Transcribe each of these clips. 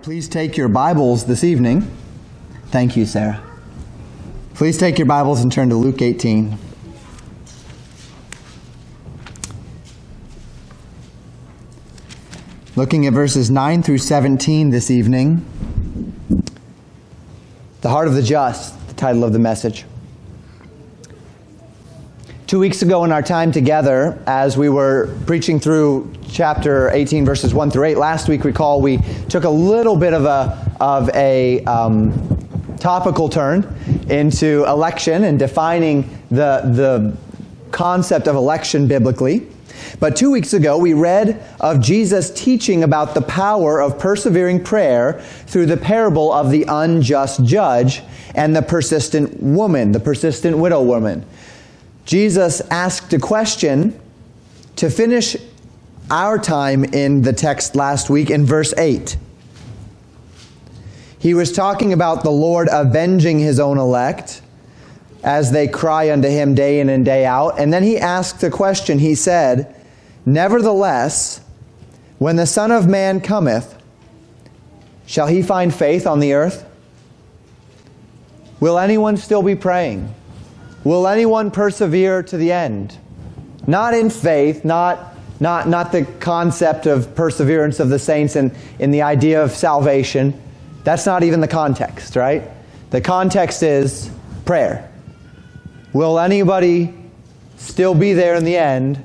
Please take your Bibles this evening. Thank you, Sarah. Please take your Bibles and turn to Luke 18. Looking at verses 9 through 17 this evening. The Heart of the Just, the title of the message. 2 weeks ago in our time together, as we were preaching through chapter 18, verses 1 through 8, last week, recall, we took a little bit of a topical turn into election and defining the concept of election biblically. But 2 weeks ago, we read of Jesus teaching about the power of persevering prayer through the parable of the unjust judge and the persistent widow woman. Jesus asked a question to finish our time in the text last week in verse 8. He was talking about the Lord avenging His own elect as they cry unto Him day in and day out. And then He asked the question, He said, "Nevertheless, when the Son of Man cometh, shall He find faith on the earth? Will anyone still be praying? Will anyone persevere to the end?" Not in faith, not the concept of perseverance of the saints and in the idea of salvation. That's not even the context, right? The context is prayer. Will anybody still be there in the end,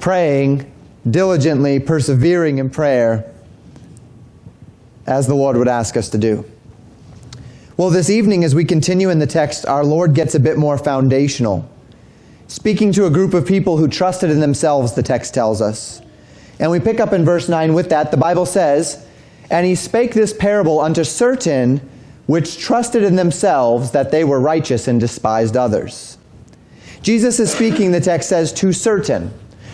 praying diligently, persevering in prayer, as the Lord would ask us to do? Well, this evening, as we continue in the text, our Lord gets a bit more foundational, speaking to a group of people who trusted in themselves, the text tells us. And we pick up in verse 9 with that. The Bible says, "And He spake this parable unto certain which trusted in themselves that they were righteous and despised others." Jesus is speaking, the text says, to certain.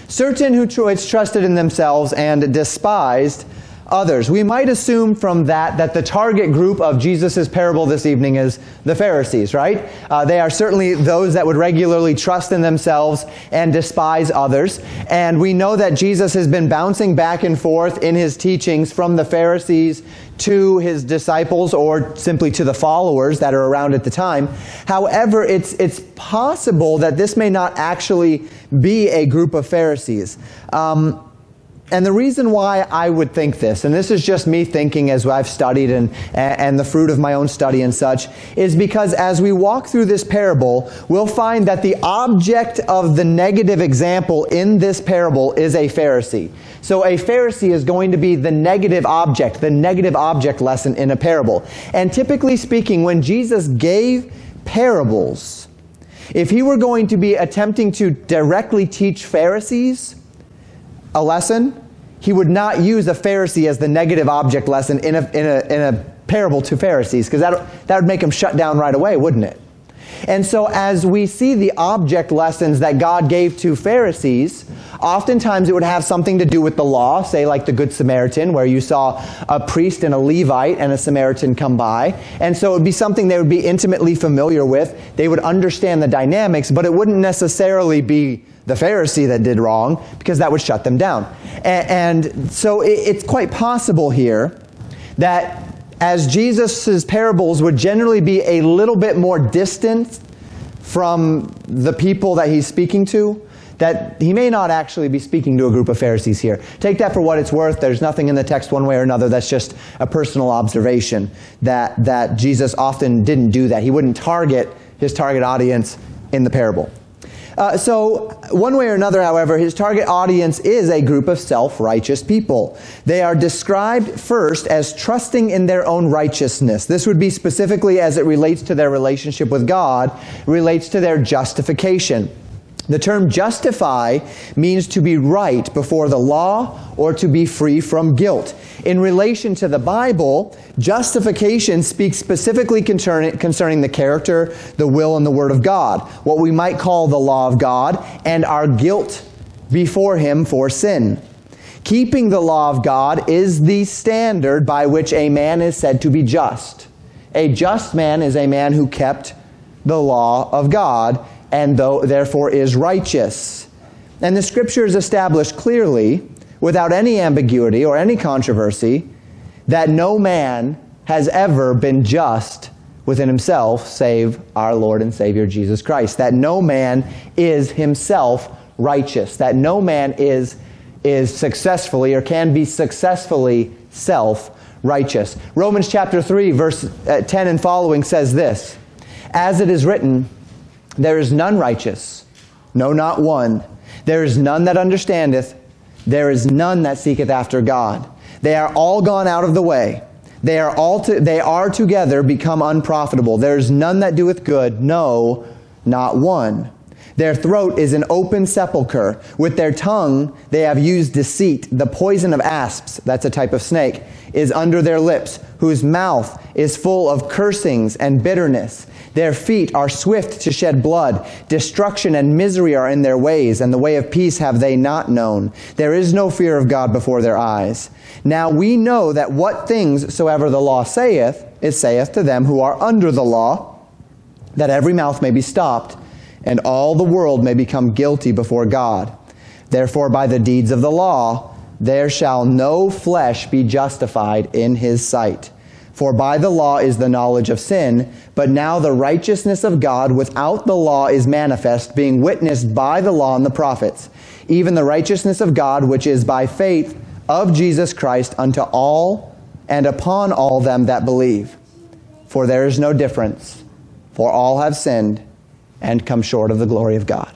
Certain who trusted in themselves and despised others. We might assume from that the target group of Jesus' parable this evening is the Pharisees, right? They are certainly those that would regularly trust in themselves and despise others. And we know that Jesus has been bouncing back and forth in His teachings from the Pharisees to His disciples, or simply to the followers that are around at the time. However, it's possible that this may not actually be a group of Pharisees. And the reason why I would think this, and this is just me thinking as I've studied and the fruit of my own study and such, is because as we walk through this parable, we'll find that the object of the negative example in this parable is a Pharisee. So a Pharisee is going to be the negative object lesson in a parable. And typically speaking, when Jesus gave parables, if He were going to be attempting to directly teach Pharisees a lesson, He would not use a Pharisee as the negative object lesson in a parable to Pharisees, because that would make them shut down right away, wouldn't it? And so as we see the object lessons that God gave to Pharisees, oftentimes it would have something to do with the law, say like the Good Samaritan, where you saw a priest and a Levite and a Samaritan come by. And so it would be something they would be intimately familiar with. They would understand the dynamics, but it wouldn't necessarily be the Pharisee that did wrong, because that would shut them down. And so it's quite possible here that as Jesus' parables would generally be a little bit more distant from the people that He's speaking to, that He may not actually be speaking to a group of Pharisees here. Take that for what it's worth. There's nothing in the text one way or another. That's just a personal observation that Jesus often didn't do that. He wouldn't target His target audience in the parable. So one way or another, however, His target audience is a group of self-righteous people. They are described first as trusting in their own righteousness. This would be specifically as it relates to their relationship with God, relates to their justification. The term justify means to be right before the law or to be free from guilt. In relation to the Bible, justification speaks specifically concerning the character, the will, and the Word of God, what we might call the law of God, and our guilt before Him for sin. Keeping the law of God is the standard by which a man is said to be just. A just man is a man who kept the law of God, and therefore is righteous. And the Scriptures establish clearly, without any ambiguity or any controversy, that no man has ever been just within himself save our Lord and Savior Jesus Christ, that no man is himself righteous, that no man is successfully or can be successfully self-righteous. Romans chapter 3, verse 10 and following says this, "As it is written, there is none righteous, no, not one. There is none that understandeth. There is none that seeketh after God. They are all gone out of the way. They are all together become unprofitable. There is none that doeth good, no, not one. Their throat is an open sepulchre. With their tongue they have used deceit. The poison of asps," that's a type of snake, "is under their lips, whose mouth is full of cursings and bitterness. Their feet are swift to shed blood. Destruction and misery are in their ways, and the way of peace have they not known. There is no fear of God before their eyes. Now we know that what things soever the law saith, it saith to them who are under the law, that every mouth may be stopped, and all the world may become guilty before God. Therefore, by the deeds of the law, there shall no flesh be justified in his sight. For by the law is the knowledge of sin, but now the righteousness of God without the law is manifest, being witnessed by the law and the prophets, even the righteousness of God, which is by faith of Jesus Christ unto all and upon all them that believe. For there is no difference, for all have sinned and come short of the glory of God."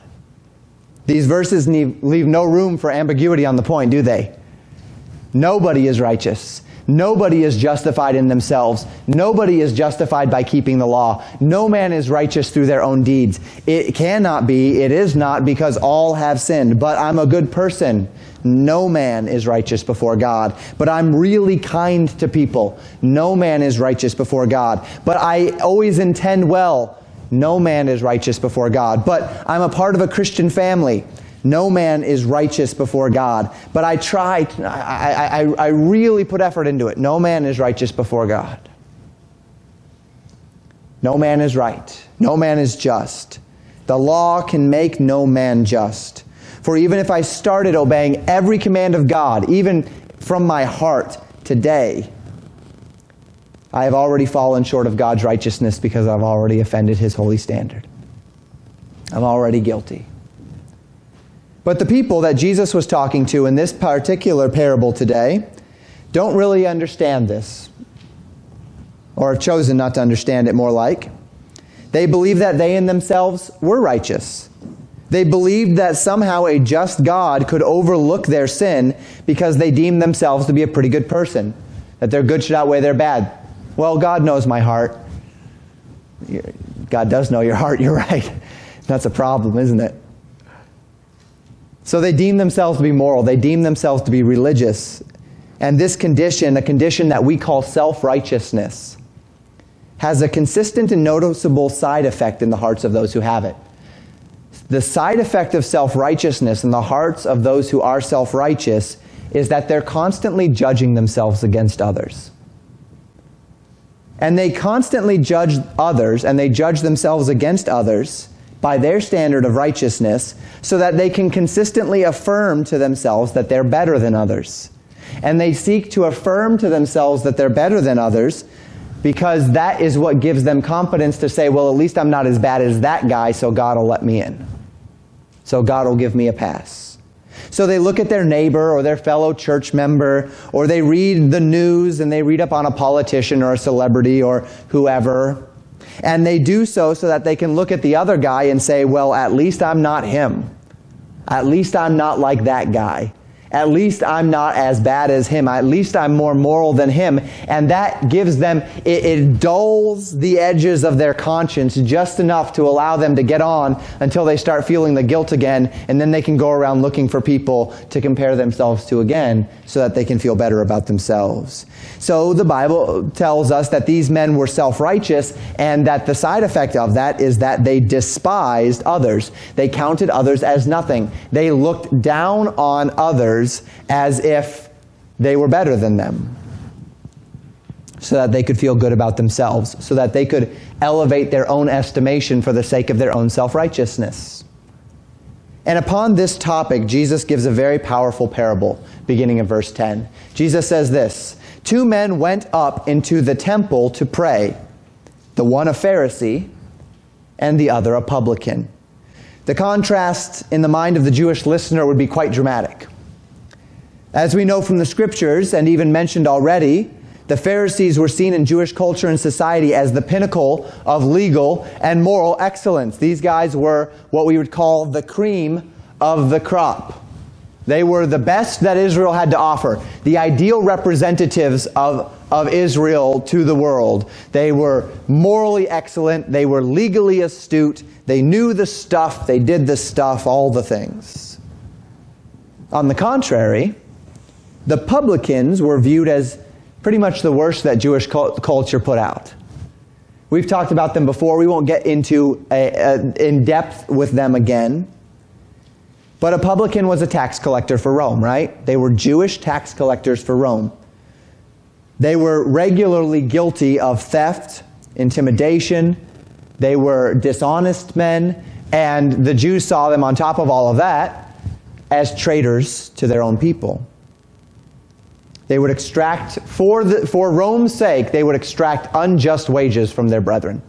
These verses leave no room for ambiguity on the point, do they? Nobody is righteous. Nobody is justified in themselves. Nobody is justified by keeping the law. No man is righteous through their own deeds. It cannot be, it is not, because all have sinned. But I'm a good person. No man is righteous before God. But I'm really kind to people. No man is righteous before God. But I always intend well. No man is righteous before God. But I'm a part of a Christian family. No man is righteous before God. But I try, I really put effort into it. No man is righteous before God. No man is right. No man is just. The law can make no man just. For even if I started obeying every command of God, even from my heart today, I have already fallen short of God's righteousness because I've already offended his holy standard. I'm already guilty. But the people that Jesus was talking to in this particular parable today don't really understand this, or have chosen not to understand it, more like. They believe that they in themselves were righteous. They believed that somehow a just God could overlook their sin because they deemed themselves to be a pretty good person, that their good should outweigh their bad. Well, God knows my heart. God does know your heart, you're right. That's a problem, isn't it? So they deem themselves to be moral. They deem themselves to be religious. And this condition, a condition that we call self-righteousness, has a consistent and noticeable side effect in the hearts of those who have it. The side effect of self-righteousness in the hearts of those who are self-righteous is that they're constantly judging themselves against others. And they constantly judge others, and they judge themselves against others by their standard of righteousness, so that they can consistently affirm to themselves that they're better than others. And they seek to affirm to themselves that they're better than others because that is what gives them confidence to say, well, at least I'm not as bad as that guy, so God will let me in. So God will give me a pass. So they look at their neighbor or their fellow church member, or they read the news and they read up on a politician or a celebrity or whoever. And they do so that they can look at the other guy and say, well, at least I'm not him. At least I'm not like that guy. At least I'm not as bad as him. At least I'm more moral than him. And that gives them, it dulls the edges of their conscience just enough to allow them to get on until they start feeling the guilt again. And then they can go around looking for people to compare themselves to again so that they can feel better about themselves. So the Bible tells us that these men were self-righteous, and that the side effect of that is that they despised others. They counted others as nothing. They looked down on others as if they were better than them, so that they could feel good about themselves, so that they could elevate their own estimation for the sake of their own self-righteousness. And upon this topic, Jesus gives a very powerful parable, beginning in verse 10. Jesus says this, two men went up into the temple to pray, the one a Pharisee and the other a publican. The contrast in the mind of the Jewish listener would be quite dramatic. As we know from the scriptures, and even mentioned already, the Pharisees were seen in Jewish culture and society as the pinnacle of legal and moral excellence. These guys were what we would call the cream of the crop. They were the best that Israel had to offer, the ideal representatives of Israel to the world. They were morally excellent, they were legally astute, they knew the stuff, they did the stuff, all the things. On the contrary, the publicans were viewed as pretty much the worst that Jewish culture put out. We've talked about them before. We won't get into in depth with them again. But a publican was a tax collector for Rome, right? They were Jewish tax collectors for Rome. They were regularly guilty of theft, intimidation. They were dishonest men. And the Jews saw them, on top of all of that, as traitors to their own people. They would extract, for Rome's sake, they would extract unjust wages from their brethren.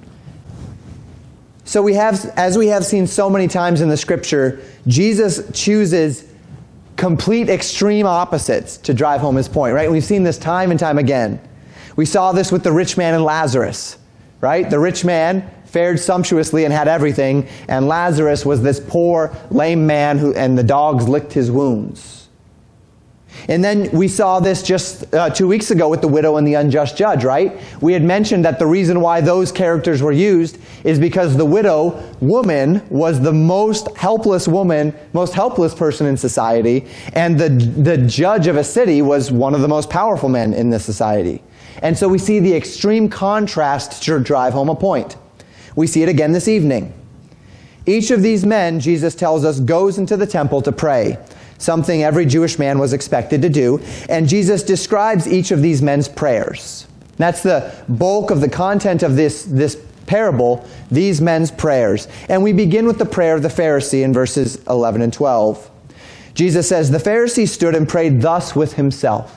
So we have, as we have seen so many times in the scripture, Jesus chooses complete extreme opposites to drive home his point, right? And we've seen this time and time again. We saw this with the rich man and Lazarus, right? The rich man fared sumptuously and had everything, and Lazarus was this poor, lame man who, and the dogs licked his wounds. And then we saw this just 2 weeks ago with the widow and the unjust judge, right? We had mentioned that the reason why those characters were used is because the widow woman was the most helpless woman, most helpless person in society, and the judge of a city was one of the most powerful men in this society. And so we see the extreme contrast to drive home a point. We see it again this evening. Each of these men, Jesus tells us, goes into the temple to pray, something every Jewish man was expected to do. And Jesus describes each of these men's prayers. That's the bulk of the content of this parable, these men's prayers. And we begin with the prayer of the Pharisee in verses 11 and 12. Jesus says, "The Pharisee stood and prayed thus with himself,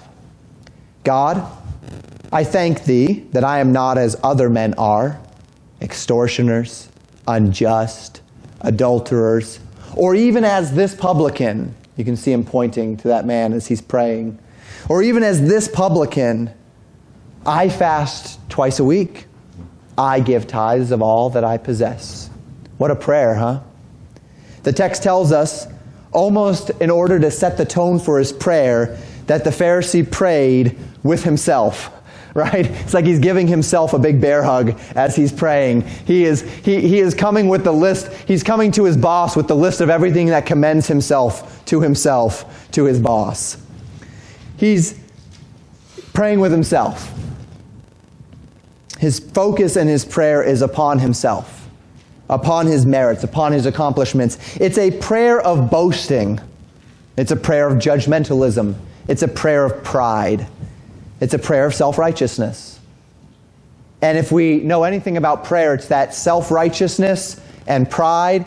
'God, I thank thee that I am not as other men are, extortioners, unjust, adulterers, or even as this publican,'" You can see him pointing to that man as he's praying. "Or even as this publican, I fast twice a week. I give tithes of all that I possess." What a prayer, huh? The text tells us, almost in order to set the tone for his prayer, that the Pharisee prayed with himself, right? It's like he's giving himself a big bear hug as he's praying. He is coming with the list. He's coming to his boss with the list of everything that commends himself, to his boss. He's praying with himself. His focus and his prayer is upon himself, upon his merits, upon his accomplishments. It's a prayer of boasting. It's a prayer of judgmentalism. It's a prayer of pride. It's a prayer of self-righteousness. And if we know anything about prayer, it's that self-righteousness and pride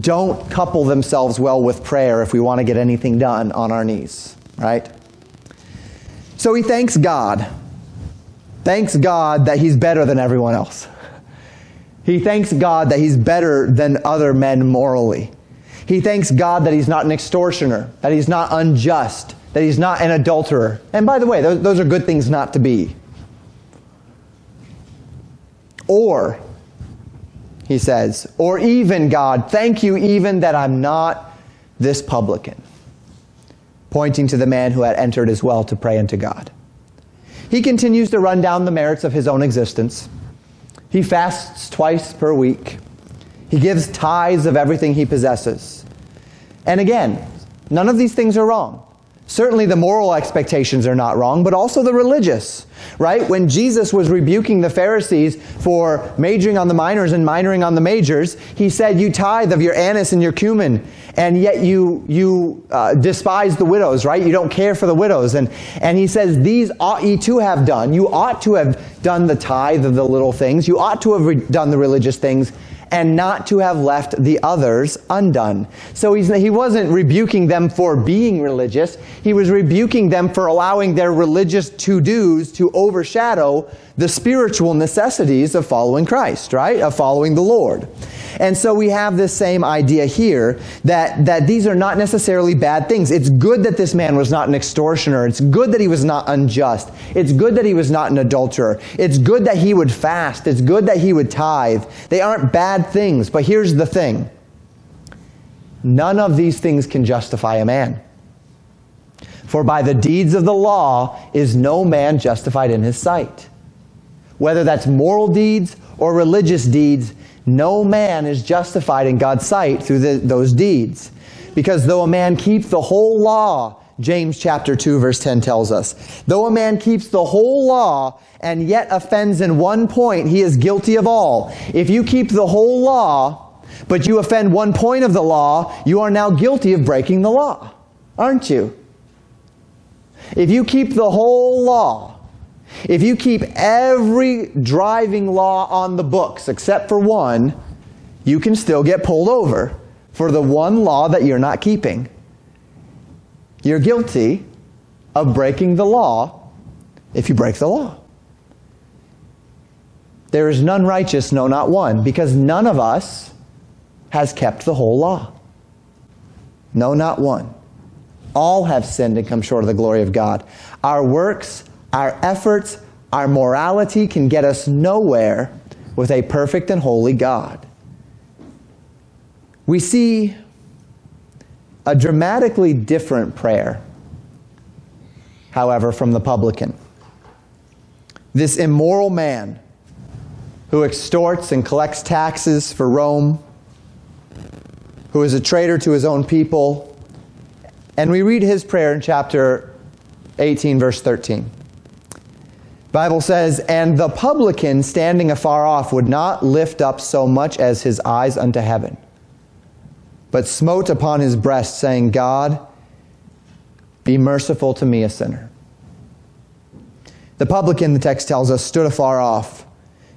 don't couple themselves well with prayer if we want to get anything done on our knees, right? So he thanks God. Thanks God that he's better than everyone else. He thanks God that he's better than other men morally. He thanks God that he's not an extortioner, that he's not unjust, that he's not an adulterer. And by the way, those are good things not to be. "Or," he says, "or even, God, thank you even that I'm not this publican," pointing to the man who had entered as well to pray unto God. He continues to run down the merits of his own existence. He fasts twice per week. He gives tithes of everything he possesses. And again, none of these things are wrong. Certainly the moral expectations are not wrong, but also the religious, right? When Jesus was rebuking the Pharisees for majoring on the minors and minoring on the majors, he said, "You tithe of your anise and your cumin, and yet you despise the widows," right? You don't care for the widows. And he says, "These ought ye to have done." You ought to have done the tithe of the little things. You ought to have done the religious things, and not to have left the others undone. So he wasn't rebuking them for being religious. He was rebuking them for allowing their religious to-dos to overshadow the spiritual necessities of following Christ, right? Of following the Lord. And so we have this same idea here that these are not necessarily bad things. It's good that this man was not an extortioner. It's good that he was not unjust. It's good that he was not an adulterer. It's good that he would fast. It's good that he would tithe. They aren't bad things. But here's the thing. None of these things can justify a man. For by the deeds of the law is no man justified in his sight. Whether that's moral deeds or religious deeds, no man is justified in God's sight through those deeds. Because though a man keeps the whole law, James chapter 2 verse 10 tells us, though a man keeps the whole law and yet offends in one point, he is guilty of all. If you keep the whole law, but you offend one point of the law, you are now guilty of breaking the law, aren't you? If you keep the whole law, if you keep every driving law on the books except for one, you can still get pulled over for the one law that you're not keeping. You're guilty of breaking the law if you break the law. There is none righteous, no, not one, because none of us has kept the whole law. No, not one. All have sinned and come short of the glory of God. Our works, our efforts, our morality can get us nowhere with a perfect and holy God. We see a dramatically different prayer, however, from the publican. This immoral man who extorts and collects taxes for Rome, who is a traitor to his own people. And we read his prayer in chapter 18, verse 13. The Bible says, and the publican standing afar off would not lift up so much as his eyes unto heaven, but smote upon his breast, saying, God, be merciful to me, a sinner. The publican, the text tells us, stood afar off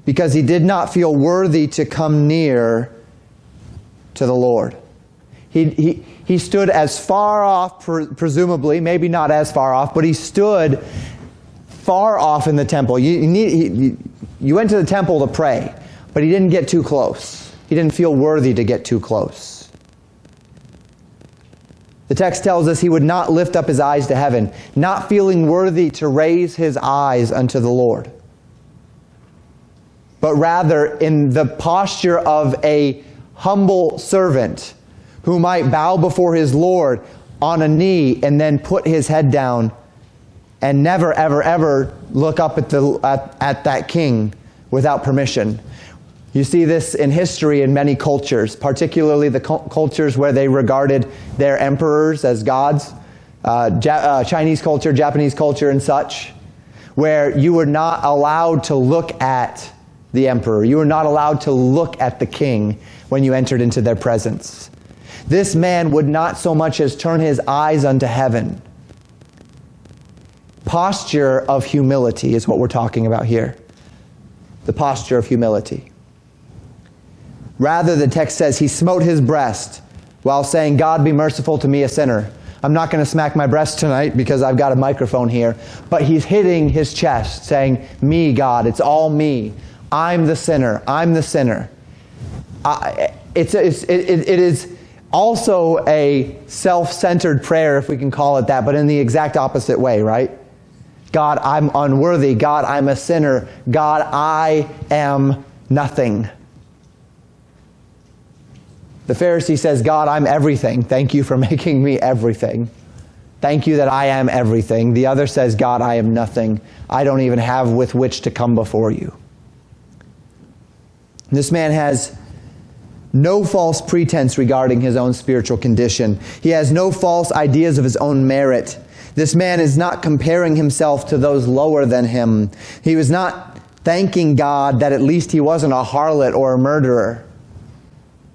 because he did not feel worthy to come near to the Lord. He stood as far off, presumably, maybe not as far off, but he stood far off in the temple. You went to the temple to pray, but he didn't get too close. He didn't feel worthy to get too close. The text tells us he would not lift up his eyes to heaven, not feeling worthy to raise his eyes unto the Lord. But rather in the posture of a humble servant who might bow before his Lord on a knee and then put his head down and never, ever, ever look up at that king without permission. You see this in history in many cultures, particularly the cultures where they regarded their emperors as gods, Chinese culture, Japanese culture, and such, where you were not allowed to look at the emperor. You were not allowed to look at the king when you entered into their presence. This man would not so much as turn his eyes unto heaven. Posture of humility is what we're talking about here. The posture of humility. Rather, the text says, he smote his breast while saying, God, be merciful to me, a sinner. I'm not going to smack my breast tonight because I've got a microphone here. But he's hitting his chest saying, me, God, it's all me. I'm the sinner. I'm the sinner. It is also a self-centered prayer, if we can call it that, but in the exact opposite way, right? God, I'm unworthy. God, I'm a sinner. God, I am nothing. The Pharisee says, God, I'm everything. Thank you for making me everything. Thank you that I am everything. The other says, God, I am nothing. I don't even have with which to come before you. This man has no false pretense regarding his own spiritual condition. He has no false ideas of his own merit. This man is not comparing himself to those lower than him. He was not thanking God that at least he wasn't a harlot or a murderer.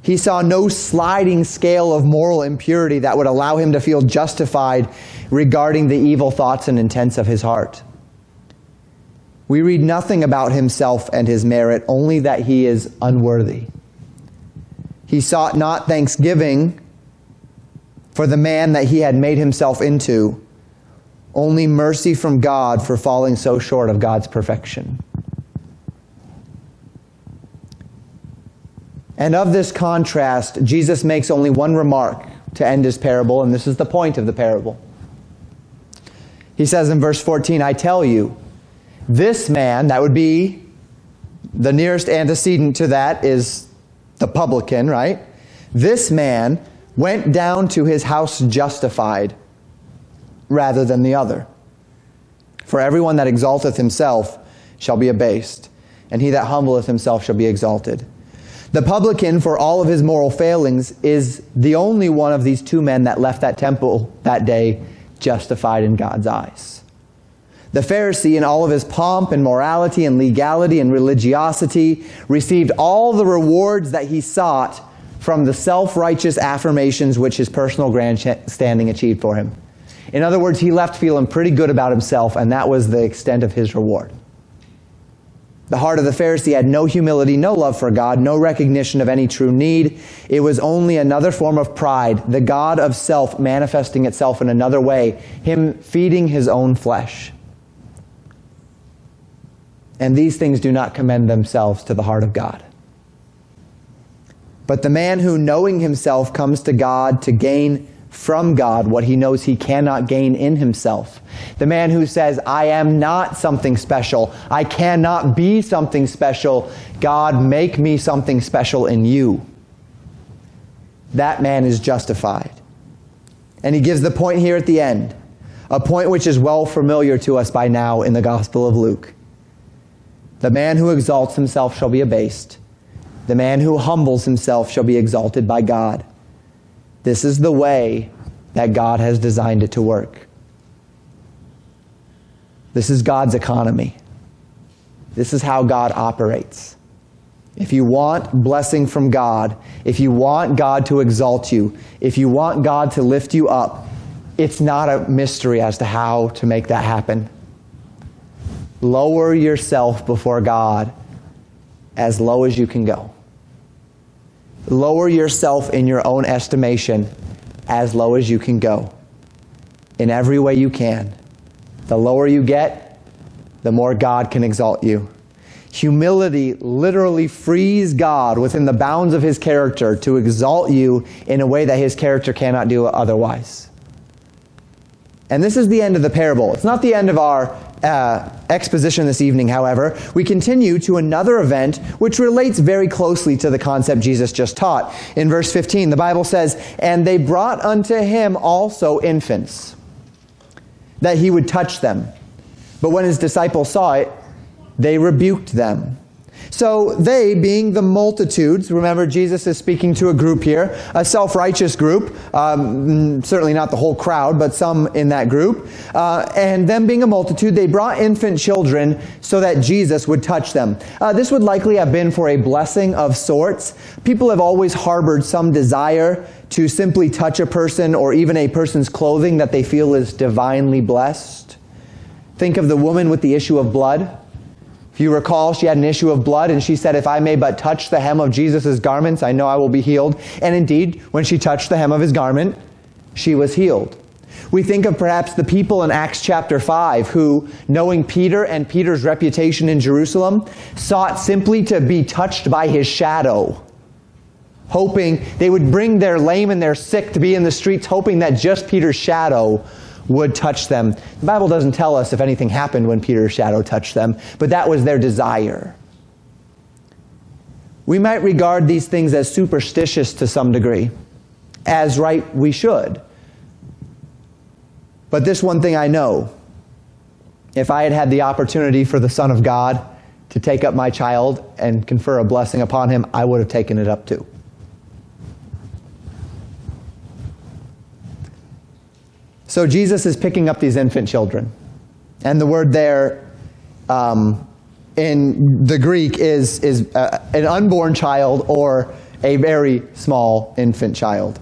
He saw no sliding scale of moral impurity that would allow him to feel justified regarding the evil thoughts and intents of his heart. We read nothing about himself and his merit, only that he is unworthy. He sought not thanksgiving for the man that he had made himself into, only mercy from God for falling so short of God's perfection. And of this contrast, Jesus makes only one remark to end his parable, and this is the point of the parable. He says in verse 14, I tell you, this man, that would be the nearest antecedent to that is the publican, right? This man went down to his house justified rather than the other. For everyone that exalteth himself shall be abased, and he that humbleth himself shall be exalted. The publican, for all of his moral failings, is the only one of these two men that left that temple that day justified in God's eyes. The Pharisee, in all of his pomp and morality and legality and religiosity, received all the rewards that he sought from the self-righteous affirmations which his personal grandstanding achieved for him. In other words, he left feeling pretty good about himself, and that was the extent of his reward. The heart of the Pharisee had no humility, no love for God, no recognition of any true need. It was only another form of pride, the God of self manifesting itself in another way, him feeding his own flesh. And these things do not commend themselves to the heart of God. But the man who, knowing himself, comes to God to gain from God what he knows he cannot gain in himself. The man who says, I am not something special. I cannot be something special. God, make me something special in you. That man is justified. And he gives the point here at the end, a point which is well familiar to us by now in the Gospel of Luke. The man who exalts himself shall be abased. The man who humbles himself shall be exalted by God. This is the way that God has designed it to work. This is God's economy. This is how God operates. If you want blessing from God, if you want God to exalt you, if you want God to lift you up, it's not a mystery as to how to make that happen. Lower yourself before God as low as you can go. Lower yourself in your own estimation as low as you can go. In every way you can. The lower you get, the more God can exalt you. Humility literally frees God within the bounds of his character to exalt you in a way that his character cannot do otherwise. And this is the end of the parable. It's not the end of our exposition this evening, however. We continue to another event which relates very closely to the concept Jesus just taught. In verse 15, the Bible says, And they brought unto him also infants, that he would touch them. But when his disciples saw it, they rebuked them. So they, being the multitudes, remember Jesus is speaking to a group here, a self-righteous group, certainly not the whole crowd, but some in that group. And them being a multitude, they brought infant children so that Jesus would touch them. This would likely have been for a blessing of sorts. People have always harbored some desire to simply touch a person or even a person's clothing that they feel is divinely blessed. Think of the woman with the issue of blood. If you recall, she had an issue of blood, and she said, if I may but touch the hem of Jesus' garments, I know I will be healed. And indeed, when she touched the hem of his garment, she was healed. We think of perhaps the people in Acts chapter 5 who, knowing Peter and Peter's reputation in Jerusalem, sought simply to be touched by his shadow, hoping they would bring their lame and their sick to be in the streets, hoping that just Peter's shadow would touch them. The Bible doesn't tell us if anything happened when Peter's shadow touched them, but that was their desire. We might regard these things as superstitious to some degree, as right we should. But this one thing I know, if I had had the opportunity for the Son of God to take up my child and confer a blessing upon him, I would have taken it up too. So Jesus is picking up these infant children. And the word there in the Greek is an unborn child or a very small infant child.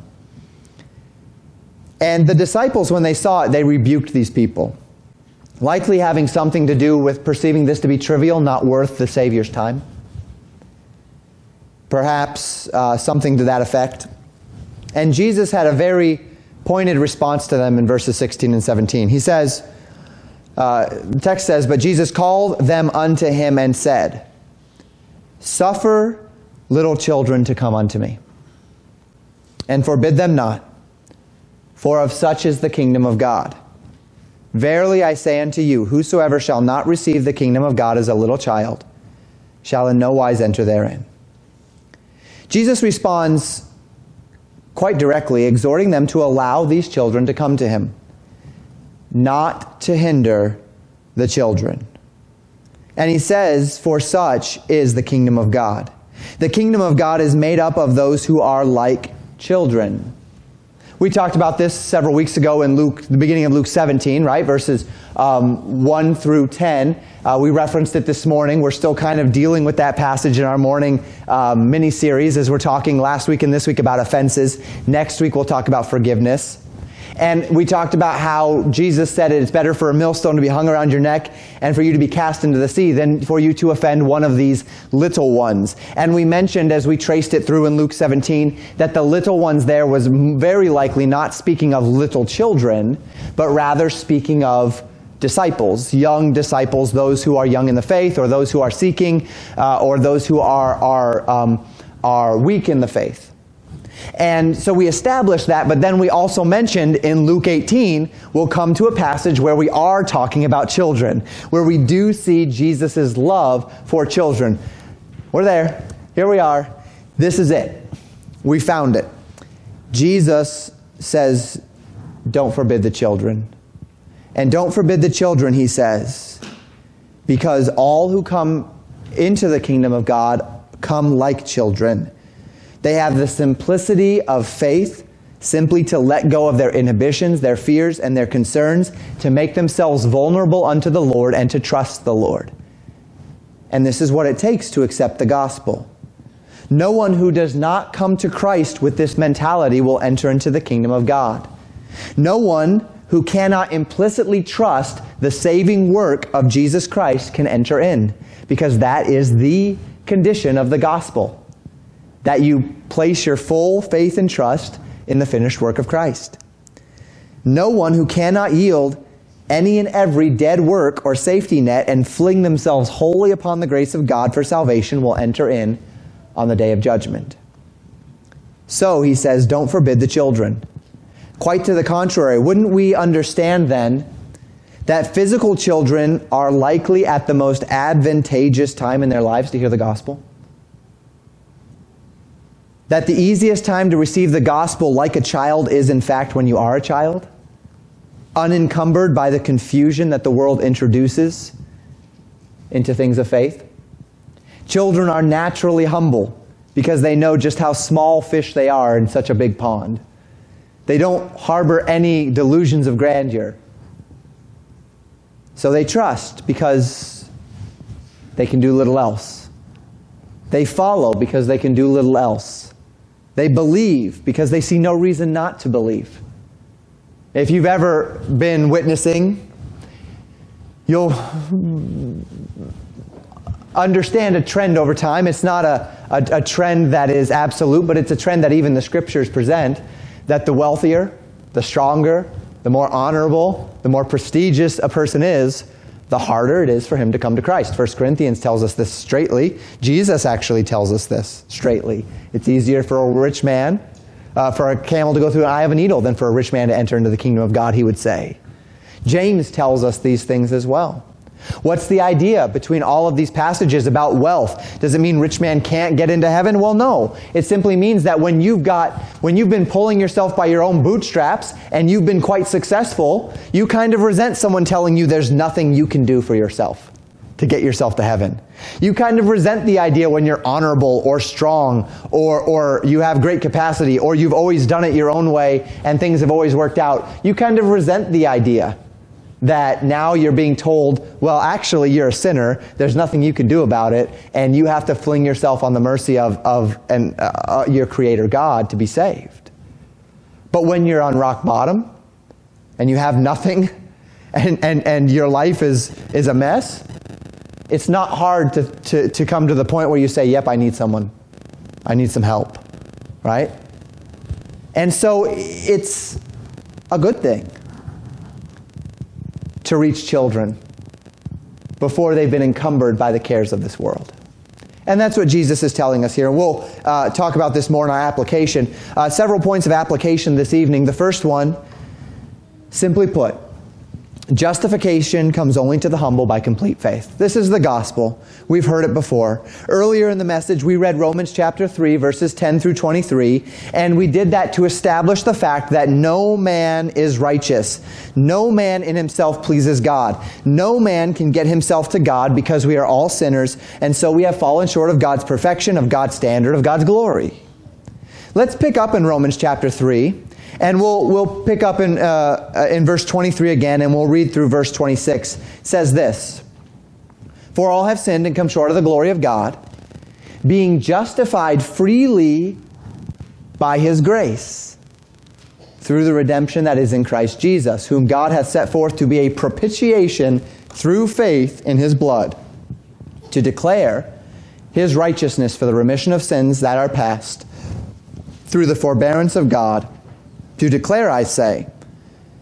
And the disciples, when they saw it, they rebuked these people, likely having something to do with perceiving this to be trivial, not worth the Savior's time. perhaps something to that effect. And Jesus had a very pointed response to them in verses 16 and 17. He says, the text says, "But Jesus called them unto him and said, Suffer little children to come unto me, and forbid them not, for of such is the kingdom of God. Verily I say unto you, whosoever shall not receive the kingdom of God as a little child shall in no wise enter therein." Jesus responds quite directly, exhorting them to allow these children to come to him, not to hinder the children. And he says, for such is the kingdom of God. The kingdom of God is made up of those who are like children. We talked about this several weeks ago in Luke, the beginning of Luke 17, right? Verses 1 through 10. We referenced it this morning. We're still kind of dealing with that passage in our morning mini-series as we're talking last week and this week about offenses. Next week we'll talk about forgiveness. And we talked about how Jesus said it's better for a millstone to be hung around your neck and for you to be cast into the sea than for you to offend one of these little ones. And we mentioned, as we traced it through in Luke 17, that the little ones there was very likely not speaking of little children, but rather speaking of disciples, young disciples, those who are young in the faith, or those who are seeking, or those who are weak in the faith. And so we established that, but then we also mentioned in Luke 18, we'll come to a passage where we are talking about children, where we do see Jesus' love for children. We're there. Here we are. This is it. We found it. Jesus says, don't forbid the children. And don't forbid the children, he says, because all who come into the kingdom of God come like children. They have the simplicity of faith, simply to let go of their inhibitions, their fears, and their concerns, to make themselves vulnerable unto the Lord and to trust the Lord. And this is what it takes to accept the gospel. No one who does not come to Christ with this mentality will enter into the kingdom of God. No one who cannot implicitly trust the saving work of Jesus Christ can enter in, because that is the condition of the gospel. That you place your full faith and trust in the finished work of Christ. No one who cannot yield any and every dead work or safety net and fling themselves wholly upon the grace of God for salvation will enter in on the day of judgment. So he says, don't forbid the children. Quite to the contrary, wouldn't we understand then that physical children are likely at the most advantageous time in their lives to hear the gospel? That the easiest time to receive the gospel like a child is, in fact, when you are a child, unencumbered by the confusion that the world introduces into things of faith. Children are naturally humble because they know just how small fish they are in such a big pond. They don't harbor any delusions of grandeur. So they trust because they can do little else. They follow because they can do little else. They believe because they see no reason not to believe. If you've ever been witnessing, you'll understand a trend over time. It's not a trend that is absolute, but it's a trend that even the scriptures present, that the wealthier, the stronger, the more honorable, the more prestigious a person is, the harder it is for him to come to Christ. 1 Corinthians tells us this straightly. Jesus actually tells us this straightly. It's easier for a rich man, for a camel to go through an eye of a needle than for a rich man to enter into the kingdom of God, he would say. James tells us these things as well. What's the idea between all of these passages about wealth? Does it mean rich man can't get into heaven? Well, no. It simply means that when you've been pulling yourself by your own bootstraps and you've been quite successful, you kind of resent someone telling you there's nothing you can do for yourself to get yourself to heaven. You kind of resent the idea when you're honorable or strong or you have great capacity or you've always done it your own way and things have always worked out. You kind of resent the idea that now you're being told, well, actually, you're a sinner, there's nothing you can do about it, and you have to fling yourself on the mercy of your Creator God to be saved. But when you're on rock bottom, and you have nothing, and your life is a mess, it's not hard to come to the point where you say, yep, I need someone. I need some help, right? And so it's a good thing to reach children before they've been encumbered by the cares of this world. And that's what Jesus is telling us here. And we'll talk about this more in our application. Several points of application this evening. The first one, simply put, justification comes only to the humble by complete faith. This is the gospel. We've heard it before. Earlier in the message, we read Romans chapter 3, verses 10 through 23, and we did that to establish the fact that no man is righteous. No man in himself pleases God. No man can get himself to God because we are all sinners, and so we have fallen short of God's perfection, of God's standard, of God's glory. Let's pick up in Romans chapter 3. And we'll pick up in verse 23 again, and we'll read through verse 26. It says this, "For all have sinned and come short of the glory of God, being justified freely by His grace, through the redemption that is in Christ Jesus, whom God hath set forth to be a propitiation through faith in His blood, to declare His righteousness for the remission of sins that are past, through the forbearance of God, to declare, I say,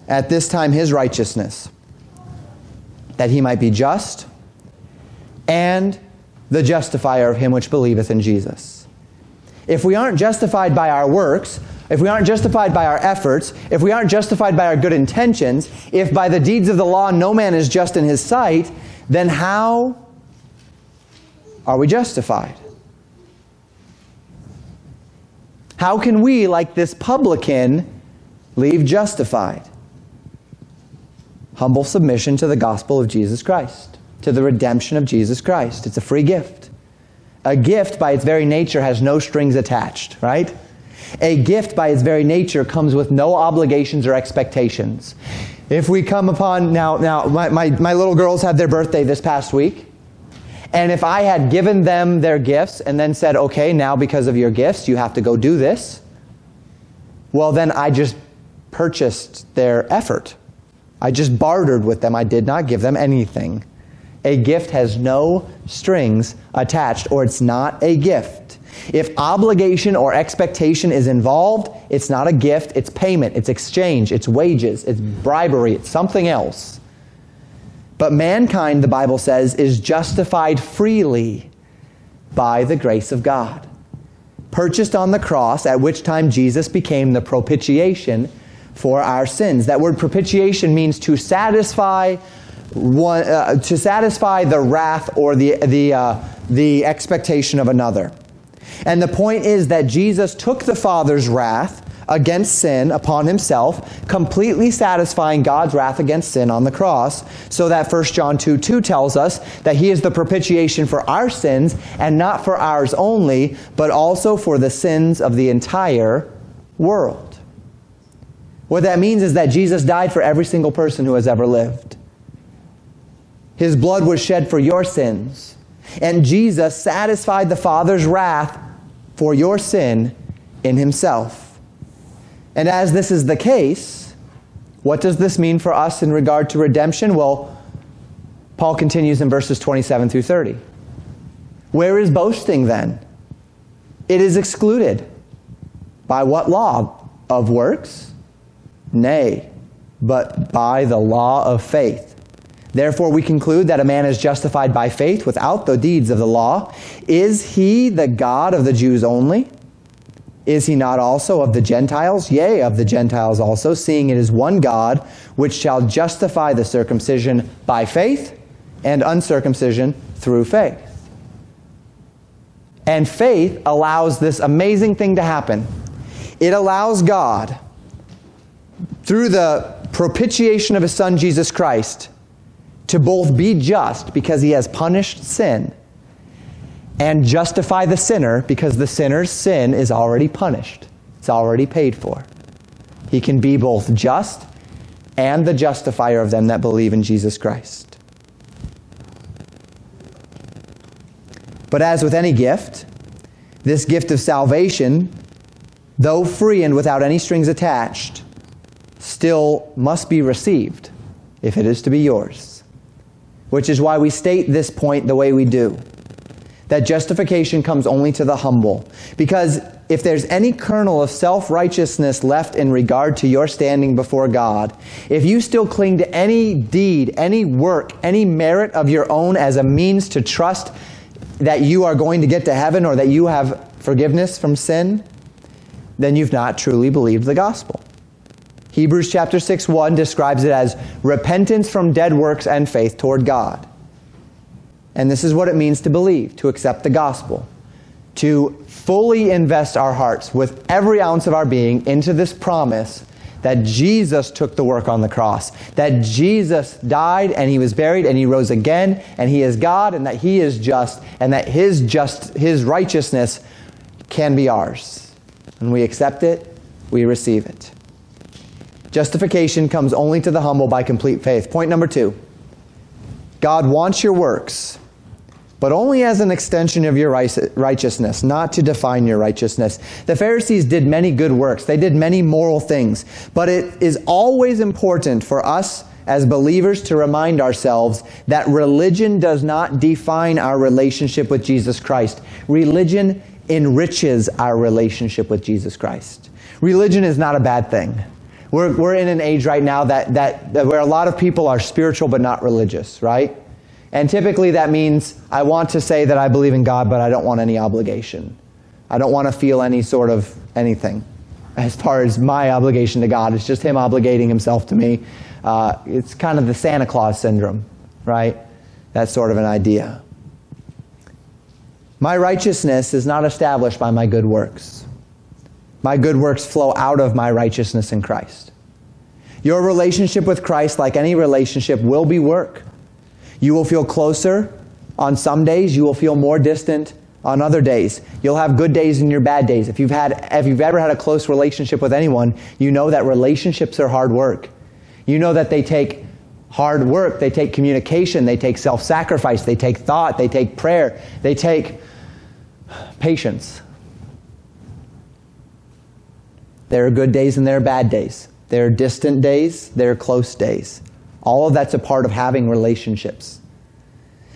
at this time His righteousness, that He might be just and the justifier of him which believeth in Jesus." If we aren't justified by our works, if we aren't justified by our efforts, if we aren't justified by our good intentions, if by the deeds of the law no man is just in his sight, then how are we justified? How can we, like this publican, leave justified? Humble submission to the gospel of Jesus Christ, to the redemption of Jesus Christ. It's a free gift. A gift by its very nature has no strings attached, right? A gift by its very nature comes with no obligations or expectations. If we come upon, now my little girls had their birthday this past week. And if I had given them their gifts and then said, okay, now because of your gifts, you have to go do this. Well, then I just purchased their effort. I just bartered with them. I did not give them anything. A gift has no strings attached, or it's not a gift. If obligation or expectation is involved, it's not a gift. It's payment. It's exchange. It's wages. It's bribery. It's something else. But mankind, the Bible says, is justified freely by the grace of God, purchased on the cross, at which time Jesus became the propitiation for our sins. That word propitiation means to satisfy the wrath or the expectation of another. And the point is that Jesus took the Father's wrath against sin upon Himself, completely satisfying God's wrath against sin on the cross, so that 1 John 2:2 tells us that He is the propitiation for our sins, and not for ours only, but also for the sins of the entire world. What that means is that Jesus died for every single person who has ever lived. His blood was shed for your sins, and Jesus satisfied the Father's wrath for your sin in Himself. And as this is the case, what does this mean for us in regard to redemption? Well, Paul continues in verses 27 through 30. Where is boasting then? It is excluded. By what law? Of works? Nay, but by the law of faith. Therefore we conclude that a man is justified by faith without the deeds of the law. Is He the God of the Jews only? Is He not also of the Gentiles? Yea, of the Gentiles also, seeing it is one God, which shall justify the circumcision by faith and uncircumcision through faith. And faith allows this amazing thing to happen. It allows God, through the propitiation of His Son Jesus Christ, to both be just because He has punished sin, and justify the sinner because the sinner's sin is already punished. It's already paid for. He can be both just and the justifier of them that believe in Jesus Christ. But as with any gift, this gift of salvation, though free and without any strings attached, still must be received if it is to be yours. Which is why we state this point the way we do. that justification comes only to the humble. Because if there's any kernel of self-righteousness left in regard to your standing before God, if you still cling to any deed, any work, any merit of your own as a means to trust that you are going to get to heaven or that you have forgiveness from sin, then you've not truly believed the gospel. Hebrews chapter 6:1 describes it as repentance from dead works and faith toward God. And this is what it means to believe, to accept the gospel, to fully invest our hearts with every ounce of our being into this promise that Jesus took the work on the cross, that Jesus died and he was buried and he rose again and he is God and that he is just and that his righteousness can be ours. And we accept it, we receive it. Justification comes only to the humble by complete faith. Point number two. God wants your works, but only as an extension of your righteousness, not to define your righteousness. The Pharisees did many good works. They did many moral things. But it is always important for us as believers to remind ourselves that religion does not define our relationship with Jesus Christ. Religion enriches our relationship with Jesus Christ. Religion is not a bad thing. We're in an age right now that where a lot of people are spiritual but not religious, right? And typically that means I want to say that I believe in God, but I don't want any obligation. I don't want to feel any sort of anything as far as my obligation to God. It's just him obligating himself to me. It's kind of the Santa Claus syndrome, right? That's sort of an idea. My righteousness is not established by my good works. My good works flow out of my righteousness in Christ. Your relationship with Christ, like any relationship, will be work. You will feel closer on some days. You will feel more distant on other days. You'll have good days and your bad days. If you've ever had a close relationship with anyone, you know that relationships are hard work. You know that they take hard work. They take communication. They take self-sacrifice. They take thought. They take prayer. They take patience. There are good days and there are bad days. There are distant days, there are close days. All of that's a part of having relationships.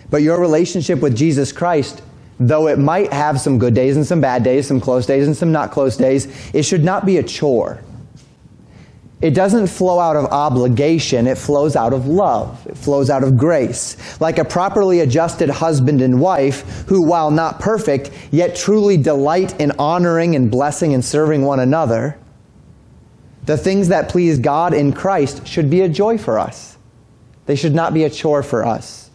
But your relationship with Jesus Christ, though it might have some good days and some bad days, some close days and some not close days, it should not be a chore. It doesn't flow out of obligation, it flows out of love. It flows out of grace. Like a properly adjusted husband and wife who, while not perfect, yet truly delight in honoring and blessing and serving one another, the things that please God in Christ should be a joy for us. They should not be a chore for us.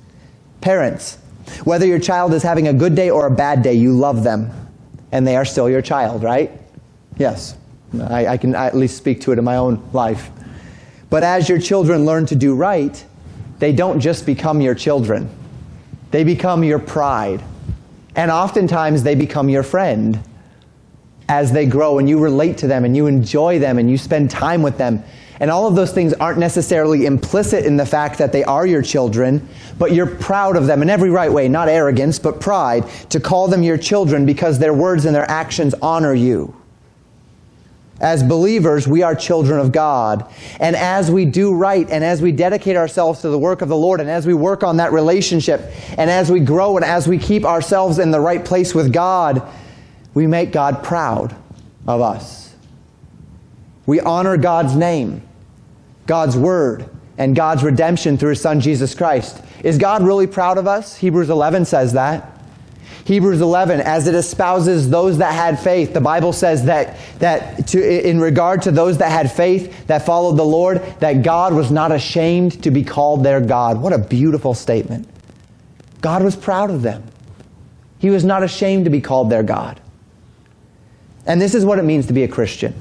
Parents, whether your child is having a good day or a bad day, you love them. And they are still your child, right? Yes. I can at least speak to it in my own life. But as your children learn to do right, they don't just become your children. They become your pride. And oftentimes they become your friend. As they grow and you relate to them and you enjoy them and you spend time with them. And all of those things aren't necessarily implicit in the fact that they are your children, but you're proud of them in every right way, not arrogance, but pride, to call them your children because their words and their actions honor you. As believers, we are children of God. And as we do right, and as we dedicate ourselves to the work of the Lord, and as we work on that relationship, and as we grow, and as we keep ourselves in the right place with God, we make God proud of us. We honor God's name, God's word, and God's redemption through his son, Jesus Christ. Is God really proud of us? Hebrews 11 says that. Hebrews 11, as it espouses those that had faith, the Bible says in regard to those that had faith, that followed the Lord, that God was not ashamed to be called their God. What a beautiful statement. God was proud of them. He was not ashamed to be called their God. And this is what it means to be a Christian.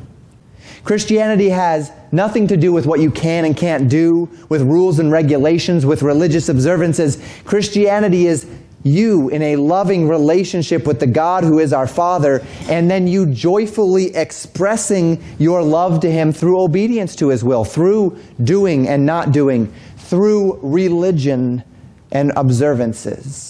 Christianity has nothing to do with what you can and can't do, with rules and regulations, with religious observances. Christianity is you in a loving relationship with the God who is our Father, and then you joyfully expressing your love to him through obedience to his will, through doing and not doing, through religion and observances.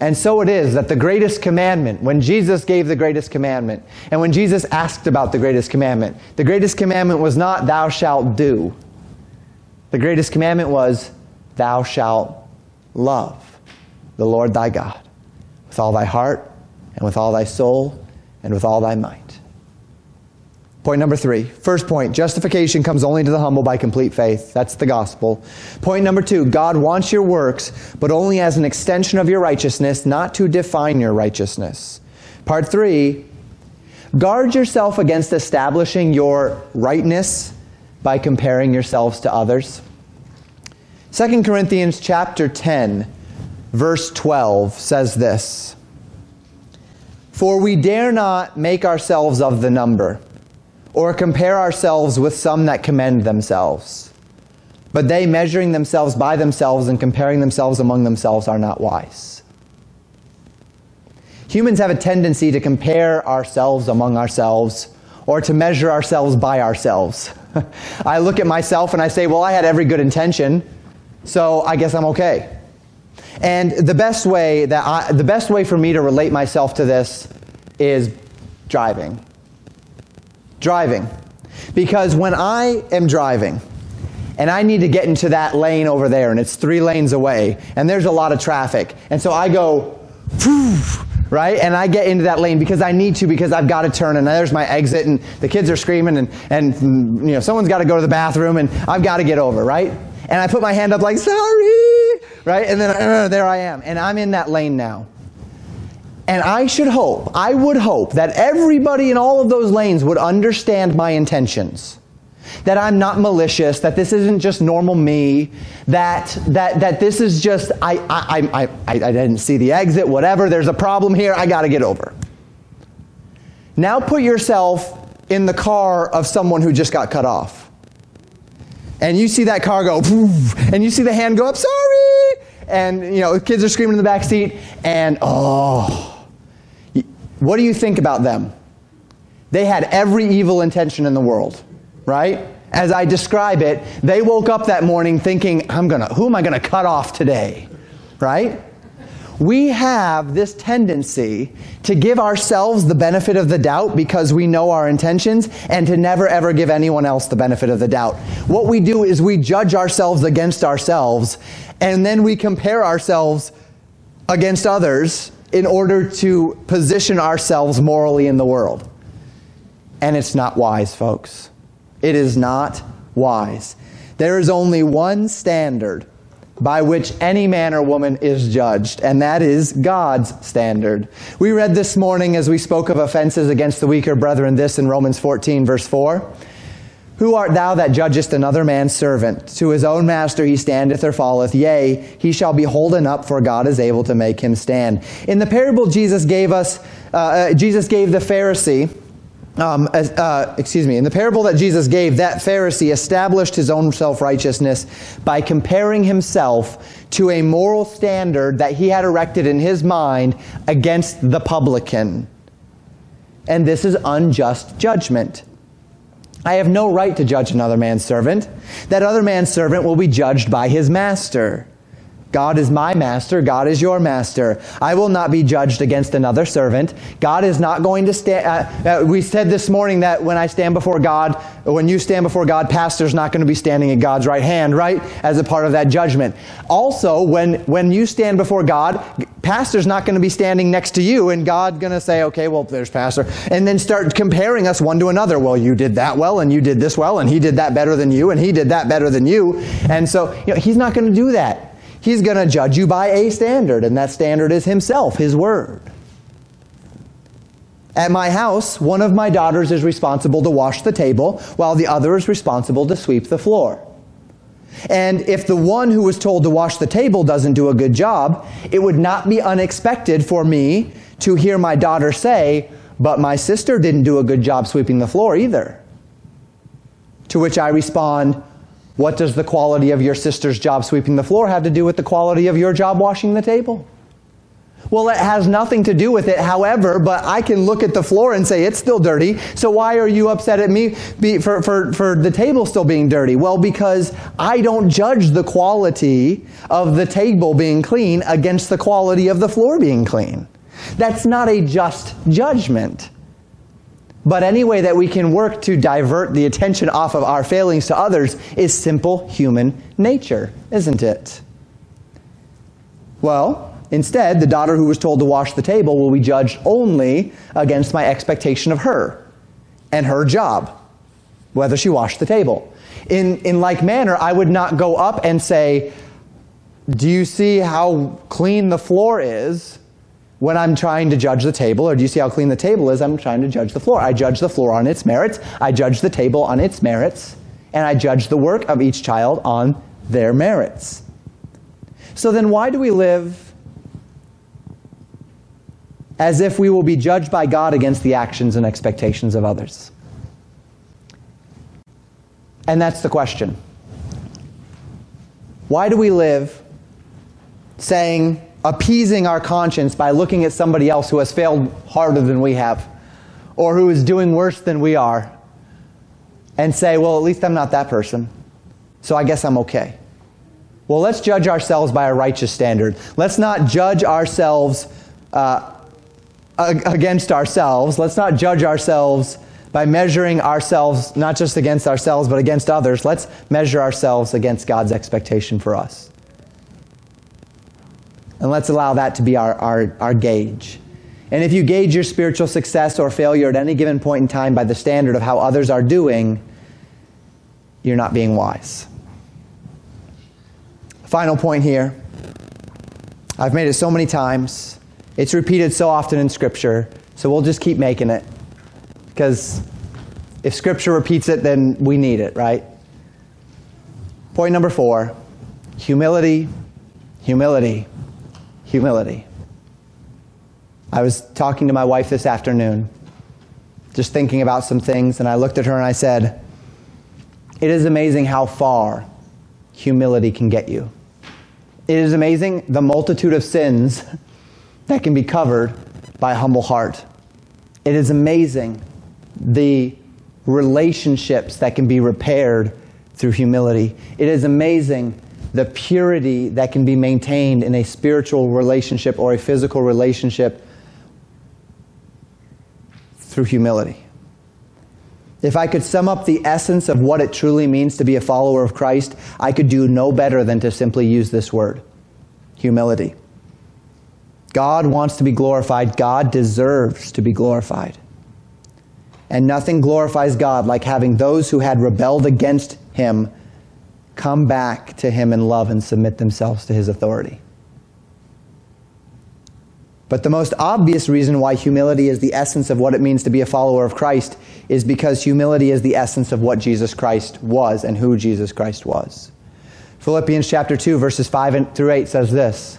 And so it is that the greatest commandment, when Jesus gave the greatest commandment, and when Jesus asked about the greatest commandment was not thou shalt do. The greatest commandment was thou shalt love the Lord thy God with all thy heart and with all thy soul and with all thy might. Point number three. First point, justification comes only to the humble by complete faith. That's the gospel. Point number two, God wants your works, but only as an extension of your righteousness, not to define your righteousness. Part three, guard yourself against establishing your rightness by comparing yourselves to others. 2 Corinthians chapter 10, verse 12 says this, "For we dare not make ourselves of the number, or compare ourselves with some that commend themselves. But they, measuring themselves by themselves and comparing themselves among themselves, are not wise." Humans have a tendency to compare ourselves among ourselves, or to measure ourselves by ourselves. I look at myself and I say, well, I had every good intention, so I guess I'm okay. And the best way for me to relate myself to this is driving. Driving. Because when I am driving and I need to get into that lane over there and it's 3 lanes away and there's a lot of traffic, and so I go, right? And I get into that lane because I need to, because I've got to turn, and there's my exit and the kids are screaming and you know, someone's got to go to the bathroom and I've got to get over, right? And I put my hand up like, sorry, right? And then there I am and I'm in that lane now. And I would hope that everybody in all of those lanes would understand my intentions. That I'm not malicious, that this isn't just normal me, that this is just, I didn't see the exit, whatever, there's a problem here, I gotta get over. Now put yourself in the car of someone who just got cut off. And you see that car go, and you see the hand go up, sorry! And, you know, kids are screaming in the back seat, and oh, what do you think about them? They had every evil intention in the world, right? As I describe it, they woke up that morning thinking, who am I gonna cut off today, right? We have this tendency to give ourselves the benefit of the doubt because we know our intentions, and to never ever give anyone else the benefit of the doubt. What we do is we judge ourselves against ourselves, and then we compare ourselves against others in order to position ourselves morally in the world. And it's not wise, folks. It is not wise. There is only one standard by which any man or woman is judged, and that is God's standard. We read this morning as we spoke of offenses against the weaker brethren this in Romans 14, verse 4. "Who art thou that judgest another man's servant? To his own master he standeth or falleth. Yea, he shall be holden up, for God is able to make him stand." In the parable In the parable that Jesus gave, that Pharisee established his own self-righteousness by comparing himself to a moral standard that he had erected in his mind against the publican. And this is unjust judgment. I have no right to judge another man's servant. That other man's servant will be judged by his master. God is my master. God is your master. I will not be judged against another servant. God is not going to stand. We said this morning that when you stand before God, pastor's not going to be standing at God's right hand, right? As a part of that judgment. Also, when you stand before God, pastor's not going to be standing next to you, and God's going to say, okay, well, there's pastor. And then start comparing us one to another. Well, you did that well, and you did this well, and he did that better than you, and he did that better than you. And so, you know, he's not going to do that. He's going to judge you by a standard, and that standard is himself, his word. At my house, one of my daughters is responsible to wash the table, while the other is responsible to sweep the floor. And if the one who was told to wash the table doesn't do a good job, it would not be unexpected for me to hear my daughter say, "But my sister didn't do a good job sweeping the floor either." To which I respond, what does the quality of your sister's job sweeping the floor have to do with the quality of your job washing the table? Well, it has nothing to do with it, however, but I can look at the floor and say it's still dirty, so why are you upset at me for the table still being dirty? Well, because I don't judge the quality of the table being clean against the quality of the floor being clean. That's not a just judgment. But any way that we can work to divert the attention off of our failings to others is simple human nature, isn't it? Well, Instead, the daughter who was told to wash the table will be judged only against my expectation of her and her job, whether she washed the table. In like manner, I would not go up and say, do you see how clean the floor is when I'm trying to judge the table? Or do you see how clean the table is? I'm trying to judge the floor. I judge the floor on its merits. I judge the table on its merits. And I judge the work of each child on their merits. So then why do we live as if we will be judged by God against the actions and expectations of others? And that's the question. Why do we live saying, appeasing our conscience by looking at somebody else who has failed harder than we have, or who is doing worse than we are, and say, well, at least I'm not that person, so I guess I'm okay? Well, let's judge ourselves by a righteous standard. Let's not judge ourselves against ourselves. Let's not judge ourselves by measuring ourselves not just against ourselves but against others. Let's measure ourselves against God's expectation for us. And let's allow that to be our gauge. And if you gauge your spiritual success or failure at any given point in time by the standard of how others are doing, you're not being wise. Final point here. I've made it so many times. It's repeated so often in Scripture, so we'll just keep making it. Because if Scripture repeats it, then we need it, right? Point number 4, humility, humility, humility. I was talking to my wife this afternoon, just thinking about some things, and I looked at her and I said, it is amazing how far humility can get you. It is amazing the multitude of sins that can be covered by a humble heart. It is amazing the relationships that can be repaired through humility. It is amazing the purity that can be maintained in a spiritual relationship or a physical relationship through humility. If I could sum up the essence of what it truly means to be a follower of Christ, I could do no better than to simply use this word, humility. God wants to be glorified. God deserves to be glorified. And nothing glorifies God like having those who had rebelled against Him come back to Him in love and submit themselves to His authority. But the most obvious reason why humility is the essence of what it means to be a follower of Christ is because humility is the essence of what Jesus Christ was and who Jesus Christ was. Philippians chapter 2, verses 5 through 8 says this,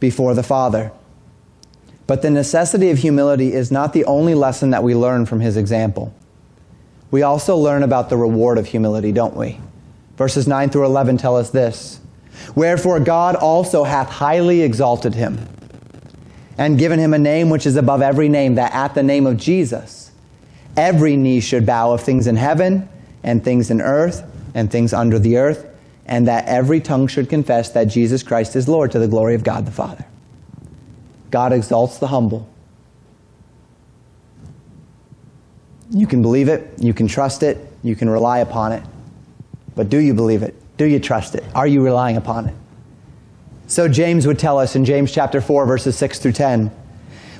before the Father. But the necessity of humility is not the only lesson that we learn from His example. We also learn about the reward of humility, don't we? Verses 9 through 11 tell us this, "Wherefore God also hath highly exalted Him, and given Him a name which is above every name, that at the name of Jesus every knee should bow, of things in heaven, and things in earth, and things under the earth, and that every tongue should confess that Jesus Christ is Lord, to the glory of God the Father." God exalts the humble. You can believe it, you can trust it, you can rely upon it. But do you believe it? Do you trust it? Are you relying upon it? So James would tell us in James chapter 4, verses 6 through 10,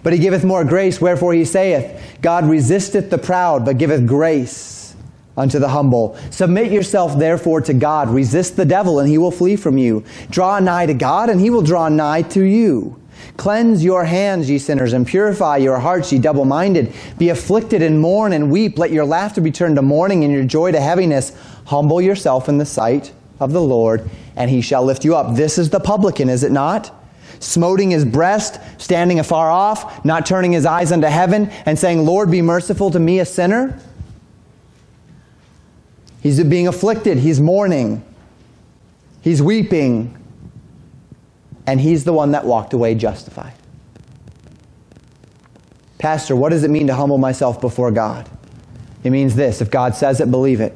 "But he giveth more grace, wherefore he saith, God resisteth the proud, but giveth grace unto the humble. Submit yourself therefore to God. Resist the devil, and he will flee from you. Draw nigh to God, and he will draw nigh to you. Cleanse your hands, ye sinners, and purify your hearts, ye double-minded. Be afflicted and mourn and weep. Let your laughter be turned to mourning and your joy to heaviness. Humble yourself in the sight of the Lord, and He shall lift you up." This is the publican, is it not? Smoting his breast, standing afar off, not turning his eyes unto heaven, and saying, "Lord, be merciful to me, a sinner." He's being afflicted. He's mourning. He's weeping. And he's the one that walked away justified. Pastor, what does it mean to humble myself before God? It means this. If God says it, believe it.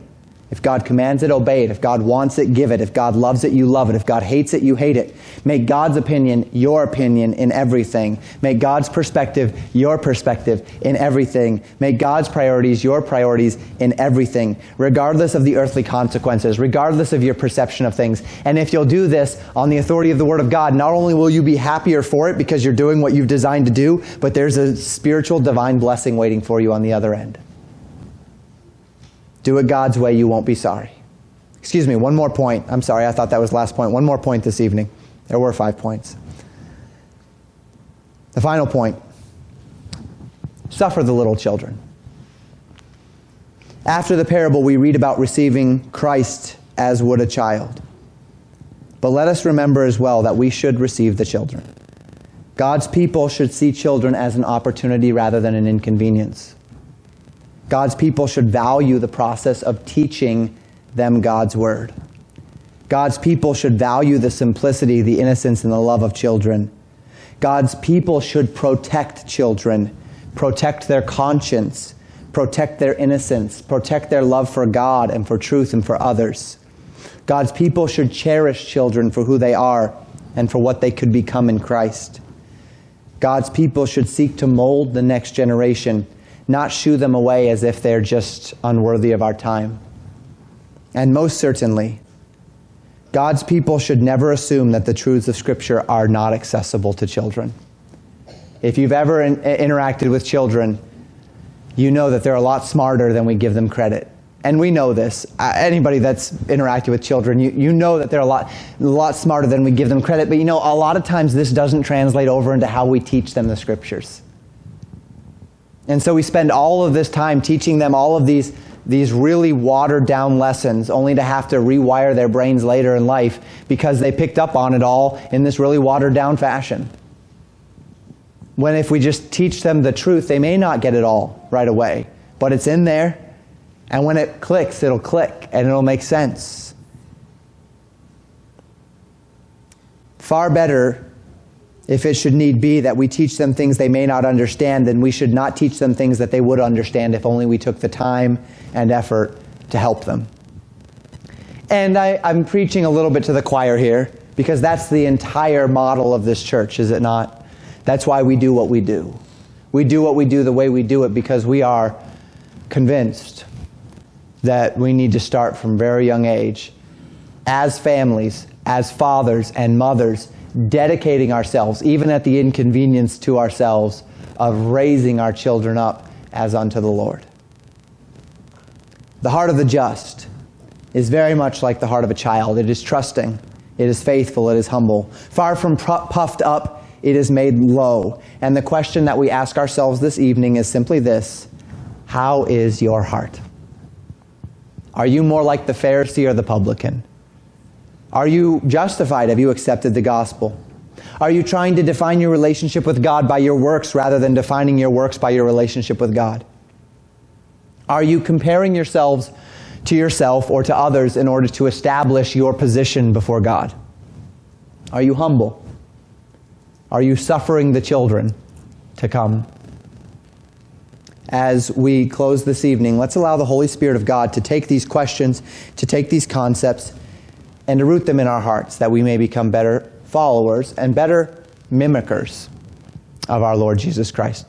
If God commands it, obey it. If God wants it, give it. If God loves it, you love it. If God hates it, you hate it. Make God's opinion your opinion in everything. Make God's perspective your perspective in everything. Make God's priorities your priorities in everything, regardless of the earthly consequences, regardless of your perception of things. And if you'll do this on the authority of the Word of God, not only will you be happier for it because you're doing what you've designed to do, but there's a spiritual divine blessing waiting for you on the other end. Do it God's way, you won't be sorry. Excuse me, one more point. I'm sorry, I thought that was the last point. One more point this evening. There were 5 points. The final point. Suffer the little children. After the parable, we read about receiving Christ as would a child. But let us remember as well that we should receive the children. God's people should see children as an opportunity rather than an inconvenience. God's people should value the process of teaching them God's word. God's people should value the simplicity, the innocence, and the love of children. God's people should protect children, protect their conscience, protect their innocence, protect their love for God and for truth and for others. God's people should cherish children for who they are and for what they could become in Christ. God's people should seek to mold the next generation, not shoo them away as if they're just unworthy of our time. And most certainly, God's people should never assume that the truths of Scripture are not accessible to children. If you've ever interacted with children, you know that they're a lot smarter than we give them credit. And we know this. Anybody that's interacted with children, you know that they're a lot smarter than we give them credit. But you know, a lot of times this doesn't translate over into how we teach them the Scriptures. And so we spend all of this time teaching them all of these really watered-down lessons, only to have to rewire their brains later in life because they picked up on it all in this really watered-down fashion. When if we just teach them the truth, they may not get it all right away, but it's in there. And when it clicks, it'll click and it'll make sense. Far better, if it should need be, that we teach them things they may not understand, then we should not teach them things that they would understand if only we took the time and effort to help them. And I'm preaching a little bit to the choir here, because that's the entire model of this church, is it not? That's why we do what we do. We do what we do the way we do it because we are convinced that we need to start from a very young age, as families, as fathers and mothers, dedicating ourselves, even at the inconvenience to ourselves, of raising our children up as unto the Lord. The heart of the just is very much like the heart of a child. It is trusting, it is faithful, it is humble. Far from puffed up, it is made low. And the question that we ask ourselves this evening is simply this: how is your heart? Are you more like the Pharisee or the publican? Are you justified? Have you accepted the gospel? Are you trying to define your relationship with God by your works rather than defining your works by your relationship with God? Are you comparing yourselves to yourself or to others in order to establish your position before God? Are you humble? Are you suffering the children to come? As we close this evening, let's allow the Holy Spirit of God to take these questions, to take these concepts, and to root them in our hearts, that we may become better followers and better mimickers of our Lord Jesus Christ.